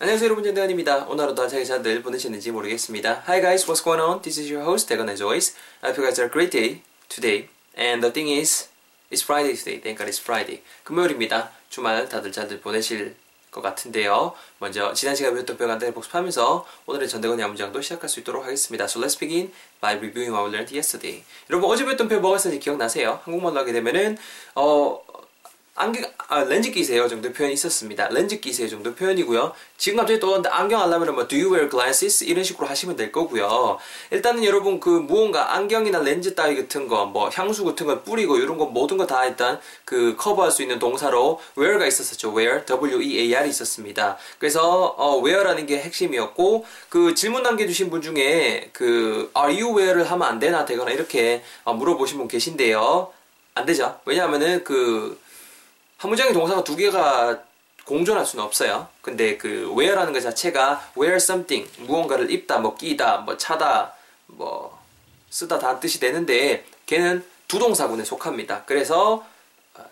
안녕하세요 여러분, 전대건입니다. 오늘 하루도 안전하게 잘 보내셨는지 모르겠습니다. Hi guys, what's going on? This is your host, Daegon as always. I hope you guys had a great day today. And the thing is, it's Friday today. Thank God it's Friday. 금요일입니다. 주말 다들 잘 보내실 것 같은데요. 먼저 지난 시간에 배웠던 표현 간단히 복습하면서 오늘의 전대건 야문장도 시작할 수 있도록 하겠습니다. So let's begin by reviewing what we learned yesterday. 여러분 어제 배웠던 표현 뭐가 있었는지 기억나세요? 한국말로 하게 되면은 렌즈 끼세요 정도 표현이 있었습니다. 렌즈 끼세요 정도 표현이고요. 지금 갑자기 떠오른데 안경 하려면 뭐 Do you wear glasses? 이런 식으로 하시면 될 거고요. 일단은 여러분 그 무언가 안경이나 렌즈 따위 같은 거, 뭐 향수 같은 거 뿌리고 이런 거 모든 거 다 일단 그 커버할 수 있는 동사로 wear가 있었었죠. wear, W-E-A-R이 있었습니다. 그래서 wear라는 게 핵심이었고 그 질문 남겨주신 분 중에 그 Are you wear를 하면 안 되나 되거나 이렇게 물어보신 분 계신데요. 안 되죠. 왜냐하면은 그 한 문장의 동사가 두 개가 공존할 수는 없어요. 근데 그 wear라는 것 자체가 wear something, 무언가를 입다, 뭐 끼다, 뭐 차다, 뭐 쓰다 다 뜻이 되는데 걔는 두 동사군에 속합니다. 그래서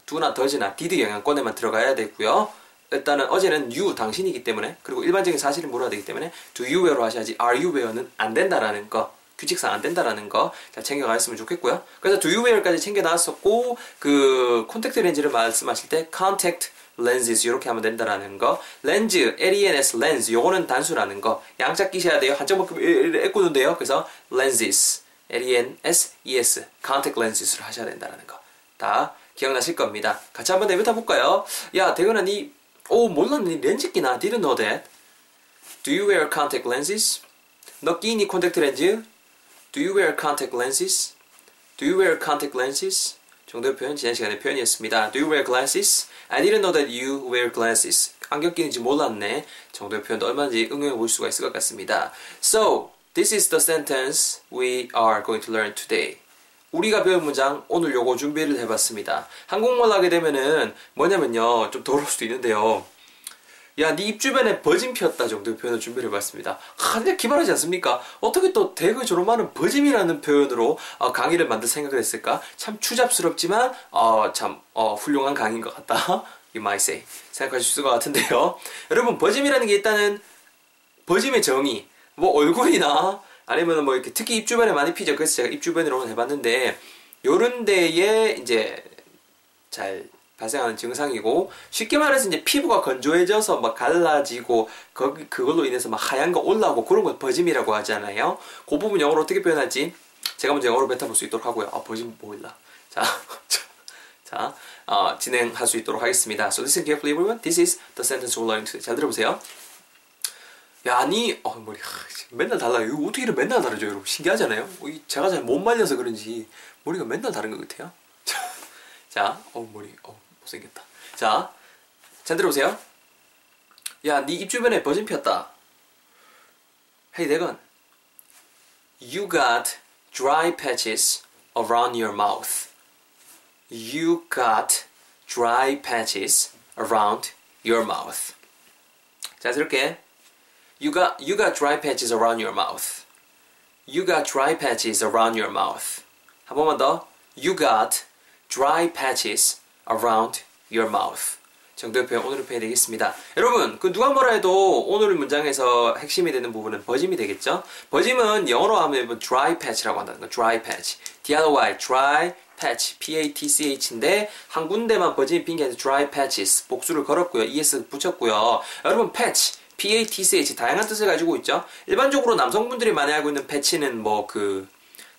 do나 does나 did 영향권에만 들어가야 되고요. 일단은 어제는 you, 당신이기 때문에 그리고 일반적인 사실을 물어야 되기 때문에 do you wear로 하셔야지 are you wear는 안 된다라는 거. 규칙상 안 된다라는 거 잘 챙겨가셨으면 좋겠고요. 그래서 do you wear까지 챙겨 나왔었고 그 콘택트 렌즈를 말씀하실 때 contact lenses 이렇게 하면 된다라는 거. 렌즈 L-E-N-S 렌즈 요거는 단수라는 거. 양짝 끼셔야 돼요. 한쪽 밖에 애꾸는데요. 그래서 lenses L-E-N-S-E-S contact lenses를 하셔야 된다라는 거. 다 기억나실 겁니다. 같이 한번 내뱉어 볼까요? 야 대건아 니 몰랐네 렌즈 끼나? Didn't know that. Do you wear contact lenses? 너 끼니 콘택트 렌즈? Do you wear contact lenses? Do you wear contact lenses? 정도의 표현, 지난 시간의 표현이었습니다. Do you wear glasses? I didn't know that you wear glasses. 안경 끼는지 몰랐네. 정도의 표현도 얼마든지 응용해 볼 수가 있을 것 같습니다. So, this is the sentence we are going to learn today. 우리가 배운 문장, 오늘 요거 준비를 해봤습니다. 한국말 하게 되면은 뭐냐면요. 좀 더러울 수도 있는데요. 야, 네 입 주변에 버짐 피었다 정도의 표현을 준비를 해봤습니다. 근데 기발하지 않습니까? 어떻게 또 대거 저런 말은 버짐이라는 표현으로 강의를 만들 생각을 했을까? 참 추잡스럽지만 참 훌륭한 강의인 것 같다. You might say. 생각하실 수 있을 것 같은데요. 여러분 버짐이라는 게 일단은 버짐의 정의, 뭐 얼굴이나 아니면 뭐 이렇게 특히 입 주변에 많이 피죠. 그래서 제가 입 주변으로 오늘 해봤는데 요런 데에 이제 잘 발생하는 증상이고 쉽게 말해서 이제 피부가 건조해져서 막 갈라지고 그걸로 인해서 막 하얀 거 올라오고 그런 건 버짐이라고 하잖아요. 그 부분 영어로 어떻게 표현할지 제가 먼저 영어로 뱉어볼 수 있도록 하고요. 버짐 보일라. 자, 진행할 수 있도록 하겠습니다. So listen carefully everyone. This is the sentence we're learning today. 잘 들어보세요. 야, 니 머리 맨날 달라요. 이거 어떻게 이렇게 맨날 다르죠, 여러분? 신기하잖아요. 제가 잘 못 말려서 그런지 머리가 맨날 다른 것 같아요. 자, 머리, 못생겼다. 자, 잘 들어보세요. 야, 네 입 주변에 버짐 피었다. Hey, Daegon. You got dry patches around your mouth. You got dry patches around your mouth. 자연스럽게. You got dry patches around your mouth. You got dry patches around your mouth. 한 번만 더. You got dry patches around your mouth 정도의 표현 오늘의 표현이 되겠습니다. 여러분 그 누가 뭐라 해도 오늘 문장에서 핵심이 되는 부분은 버짐이 되겠죠. 버짐은 영어로 하면 dry patch라고 한다는 거. dry patch D-R-Y dry patch P-A-T-C-H인데 한 군데만 버짐이 핀 게 아니라 dry patches 복수를 걸었고요. ES 붙였고요. 여러분 patch P-A-T-C-H 다양한 뜻을 가지고 있죠. 일반적으로 남성분들이 많이 알고 있는 패치는 뭐 그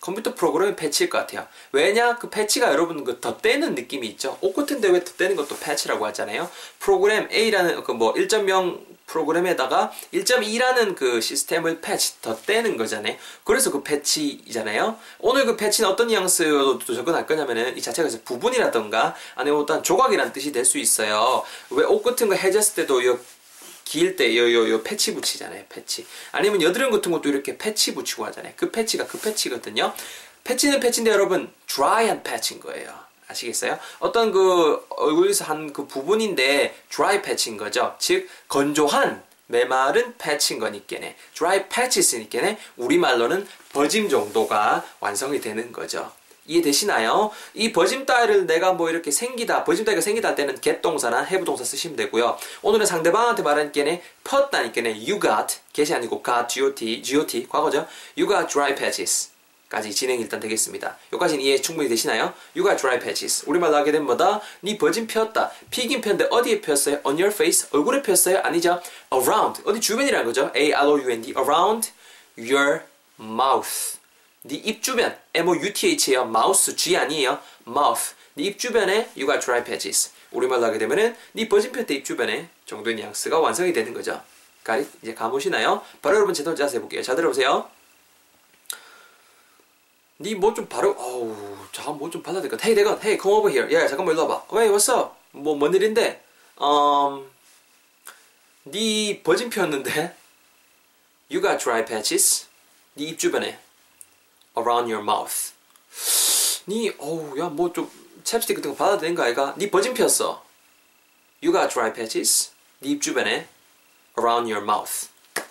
컴퓨터 프로그램이 패치일 것 같아요. 왜냐? 그 패치가 여러분 그 덧대는 느낌이 있죠. 옷 같은데 왜 덧대는 것도 패치라고 하잖아요. 프로그램 A라는 그 뭐 1.0 프로그램에다가 1.2라는 그 시스템을 패치 덧대는 거잖아요. 그래서 그 패치이잖아요. 오늘 그 패치는 어떤 뉘앙스로 접근할 거냐면은 이 자체가 이제 부분이라던가 아니면 일단 조각이란 뜻이 될 수 있어요. 왜 옷 같은 거 해졌을 때도 기일 때 요 패치 붙이잖아요. 패치 아니면 여드름 같은 것도 이렇게 패치 붙이고 하잖아요. 그 패치가 그 패치거든요. 패치는 패치인데 여러분 dry한 패치인 거예요. 아시겠어요? 어떤 그 얼굴에서 한 그 부분인데 dry 패치인 거죠. 즉 건조한 메마른 패치인 거니까네. dry patches니까네 우리말로는 버짐 정도가 완성이 되는 거죠. 이해되시나요? 이 버짐따위를 내가 뭐 이렇게 생기다, 버짐따위가 생기다 때는 get 동사나 have 동사 쓰시면 되고요. 오늘은 상대방한테 말하는 게네 텄다니 게네 you got, get이 아니고 got, got, 과거죠. you got dry patches 까지 진행이 일단 되겠습니다. 여기까지는 이해 충분히 되시나요? You got dry patches. 우리말로 하게 되면 뭐다? 네 버짐 폈다. 피긴 폈는데 어디에 폈어요? On your face. 얼굴에 폈어요? 아니죠. Around. 어디 주변이라는 거죠. A-R-O-U-N-D. Around your mouth. 네 입 주변. M-O-U-T-H예요. Mouse. G 아니에요. Mouth. 네 입 주변에 You got dry patches. 우리말로 하게 되면은 네 버짐 폈다 입 주변에 정도의 뉘앙스가 완성이 되는 거죠. 가리 이제 감으시나요? 바로 여러분 제 혼자 자세히 볼게요. 자, 들어보세요. 니 뭐 좀 바로 어우 자 뭐 좀 받아야 될 것 같아. Hey Daegon, hey come over here. 야 잠깐만 일로 와봐. Wait, what's up? 뭐 뭔 일인데? 니 버짐 폈는데? You got dry patches. 니 입 주변에 around your mouth. 니 어우 야 뭐 좀 챕스틱 같은 거 받아도 되는 거 아이가? 니 버짐 폈어. You got dry patches. 니 입 주변에 around your mouth.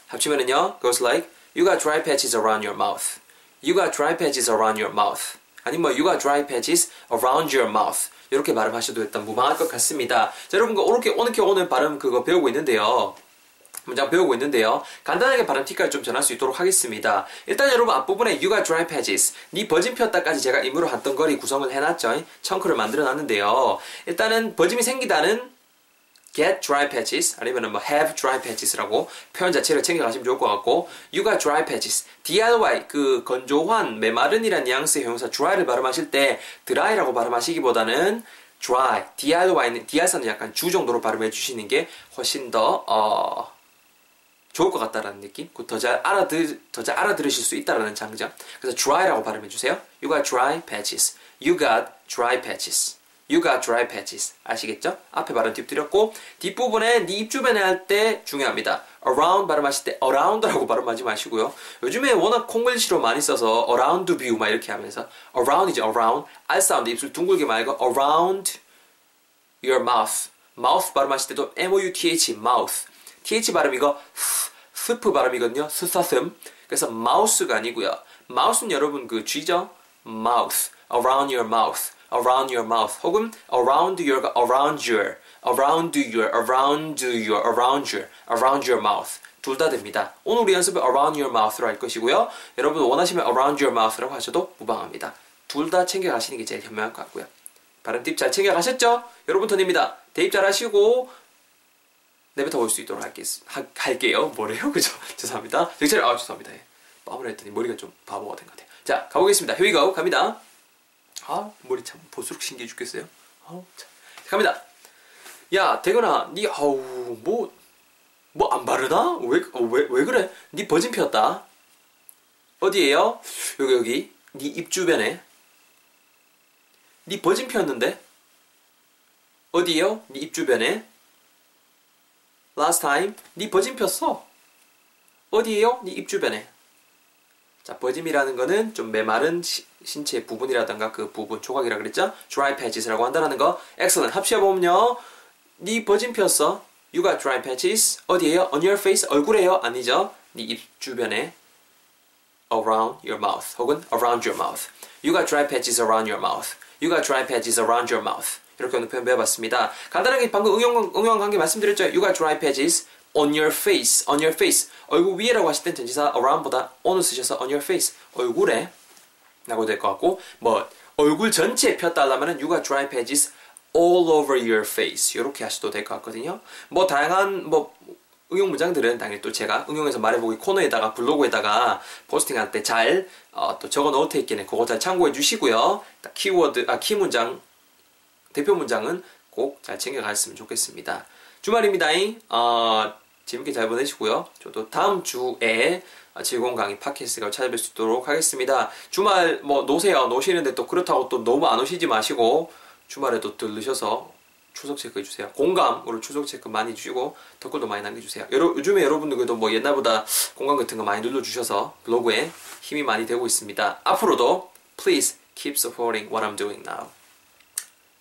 합치면은요 goes like You got dry patches around your mouth. You got dry patches around your mouth. 아니면 You got dry patches around your mouth. 이렇게 발음하셔도 일단 무방할 것 같습니다. 자, 여러분과 오늘 발음 그거 배우고 있는데요. 문장 배우고 있는데요. 간단하게 발음 팁까지 좀 전할 수 있도록 하겠습니다. 일단 여러분 앞부분에 You got dry patches, 네 버짐 폈다까지 제가 임으로 했던 거리 구성을 해놨죠. 청크를 만들어놨는데요. 일단은 버짐이 생기다는 get dry patches 아니면 뭐 have dry patches라고 표현 자체를 챙겨가시면 좋을 것 같고 you got dry patches, DIY 그 건조한, 메마른이란 뉘앙스의 형용사 dry를 발음하실 때 dry라고 발음하시기보다는 dry, DIY는 DR사는 약간 주 정도로 발음해 주시는 게 훨씬 더 좋을 것 같다라는 느낌, 더 잘 알아들으실 수 있다라는 장점. 그래서 dry라고 발음해 주세요. You got dry patches, you got dry patches. You got dry patches. 아시겠죠? 앞에 발음 팁 드렸고 뒷부분에 네 입 주변에 할 때 중요합니다. Around 발음하실 때 around라고 발음하지 마시고요. 요즘에 워낙 콩글리시로 많이 써서 around view 막 이렇게 하면서 around이죠. around. R 사운드 입술 둥글게 말고 around your mouth. mouth 발음하실 때도 m-o-u-t-h mouth. th 발음 이거 스프 발음이거든요. 스사슴. 그래서 mouth가 아니고요. mouth는 여러분 그 g죠? mouth. around your mouth. around your mouth 혹은 around your around your mouth 둘 다 됩니다. 오늘 우리 연습은 around your mouth로 할 것이고요. 여러분 원하시면 around your mouth라고 하셔도 무방합니다. 둘 다 챙겨 가시는 게 제일 현명할 것 같고요. 발음 팁 잘 챙겨 가셨죠? 여러분 턴입니다. 대입 잘 하시고 내뱉어 볼 수 있도록 할게요. 뭐래요? 그죠? 죄송합니다. 제가 죄송합니다. 마무리 했더니 머리가 좀 바보가 된 것 같아요. 자, 가보겠습니다. Here we go. 갑니다. 아 머리 참 볼수록 신기해 죽겠어요. 아우 참. 갑니다. 야 대건아 니 아우 뭐 안 바르나? 왜 그래? 니 버짐 폈다. 어디에요? 여기 니 입 주변에. 니 버짐 폈는데? 어디에요? 니 입 주변에. Last time 니 버짐 폈어. 어디에요? 니 입 주변에. 자, 버짐이라는 거는 좀 메마른 신체 부분이라던가 그 부분, 조각이라 그랬죠? dry patches라고 한다는 거. excellent. 합쳐보면요. 네 버짐 폈어. You got dry patches. 어디에요? On your face. 얼굴에요? 아니죠. 네 입 주변에. around your mouth. 혹은 around your mouth. You got dry patches around your mouth. You got dry patches around your mouth. 이렇게 오늘 표현 배워봤습니다. 간단하게 방금 응용 관계 말씀드렸죠? You got dry patches. On your face, on your face. 얼굴 위에라고 하실 땐 전치사 around보다 on을 쓰셔서 on your face, 얼굴에 라고 될 것 같고 뭐 얼굴 전체에 폈다 하려면 You got dry patches all over your face 이렇게 하셔도 될 것 같거든요. 뭐 다양한 뭐 응용 문장들은 당연히 또 제가 응용해서 말해보기 코너에다가 블로그에다가 포스팅할 때 잘 또 적어 넣을 테니까 그거 잘 참고해 주시고요. 키워드, 키 문장, 대표 문장은 꼭 잘 챙겨가셨으면 좋겠습니다. 주말입니다잉. 재밌게 잘 보내시고요. 저도 다음 주에 즐거운 강의 팟캐스트가 찾아뵐 수 있도록 하겠습니다. 주말 뭐 노세요. 노시는데 또 그렇다고 또 너무 안 오시지 마시고 주말에도 들르셔서 출석 체크해 주세요. 공감으로 출석 체크 많이 주시고 댓글도 많이 남겨주세요. 요즘에 여러분들도 뭐 옛날보다 공감 같은 거 많이 눌러주셔서 블로그에 힘이 많이 되고 있습니다. 앞으로도 please keep supporting what I'm doing now.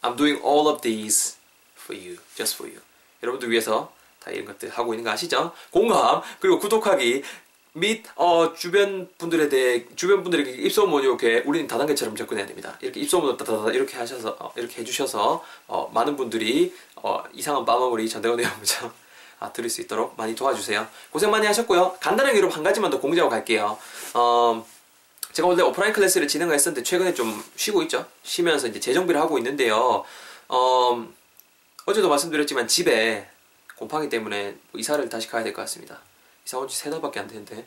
I'm doing all of these for you, just for you. 여러분들 위해서 다 이런 것들 하고 있는 거 아시죠? 공감, 그리고 구독하기, 및 주변 분들에게 입소문 이렇게 우리는 다단계처럼 접근해야 됩니다. 이렇게 입소문을 다다다 이렇게 하셔서 이렇게 해주셔서 많은 분들이 이상한 빠마무리 전대건 내용부장 들을 수 있도록 많이 도와주세요. 고생 많이 하셨고요. 간단하게 여러분 한 가지만 더 공지하고 갈게요. 제가 원래 오프라인 클래스를 진행했었는데 최근에 좀 쉬고 있죠. 쉬면서 이제 재정비를 하고 있는데요. 어제도 말씀드렸지만 집에 곰팡이 때문에 이사를 다시 가야 될 것 같습니다. 이사 온 지 3날밖에 안 됐는데,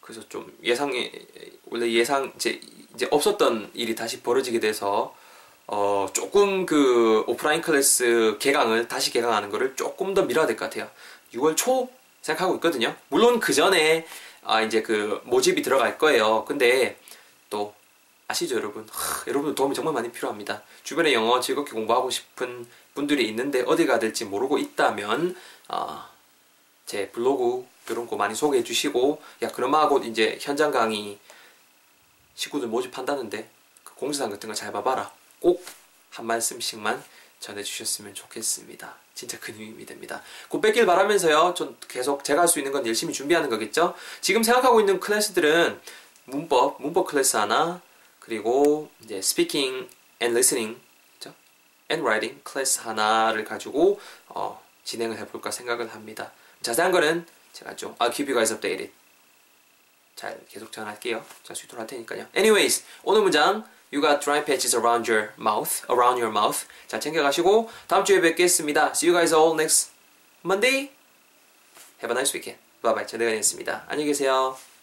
그래서 좀 이제 없었던 일이 다시 벌어지게 돼서 조금 그 오프라인 클래스 개강을 다시 개강하는 거를 조금 더 미뤄야 될 것 같아요. 6월 초 생각하고 있거든요. 물론 그 전에 이제 그 모집이 들어갈 거예요. 근데 또 아시죠 여러분? 여러분들 도움이 정말 많이 필요합니다. 주변에 영어 즐겁게 공부하고 싶은 분들이 있는데 어디 가야 될지 모르고 있다면 제 블로그 이런 거 많이 소개해 주시고, 야 그나마 곧 이제 현장 강의 식구들 모집한다는데 그 공지사항 같은 거 잘 봐봐라, 꼭 한 말씀씩만 전해주셨으면 좋겠습니다. 진짜 큰 힘이 됩니다. 곧 뵙길 바라면서요. 전 계속 제가 할 수 있는 건 열심히 준비하는 거겠죠. 지금 생각하고 있는 클래스들은 문법 클래스 하나, 그리고 이제 스피킹 앤 리스닝 앤 라이팅 클래스 하나를 가지고 진행을 해볼까 생각을 합니다. 자세한 거는 제가 좀 keep you guys updated 잘 계속 전할게요. 잘 수 있도록 할 테니까요. Anyways, 오늘 문장 You got dry patches around your mouth. 잘 챙겨가시고 다음 주에 뵙겠습니다. See you guys all next Monday. Have a nice weekend. Bye bye. 전대건이었습니다. 안녕히 계세요.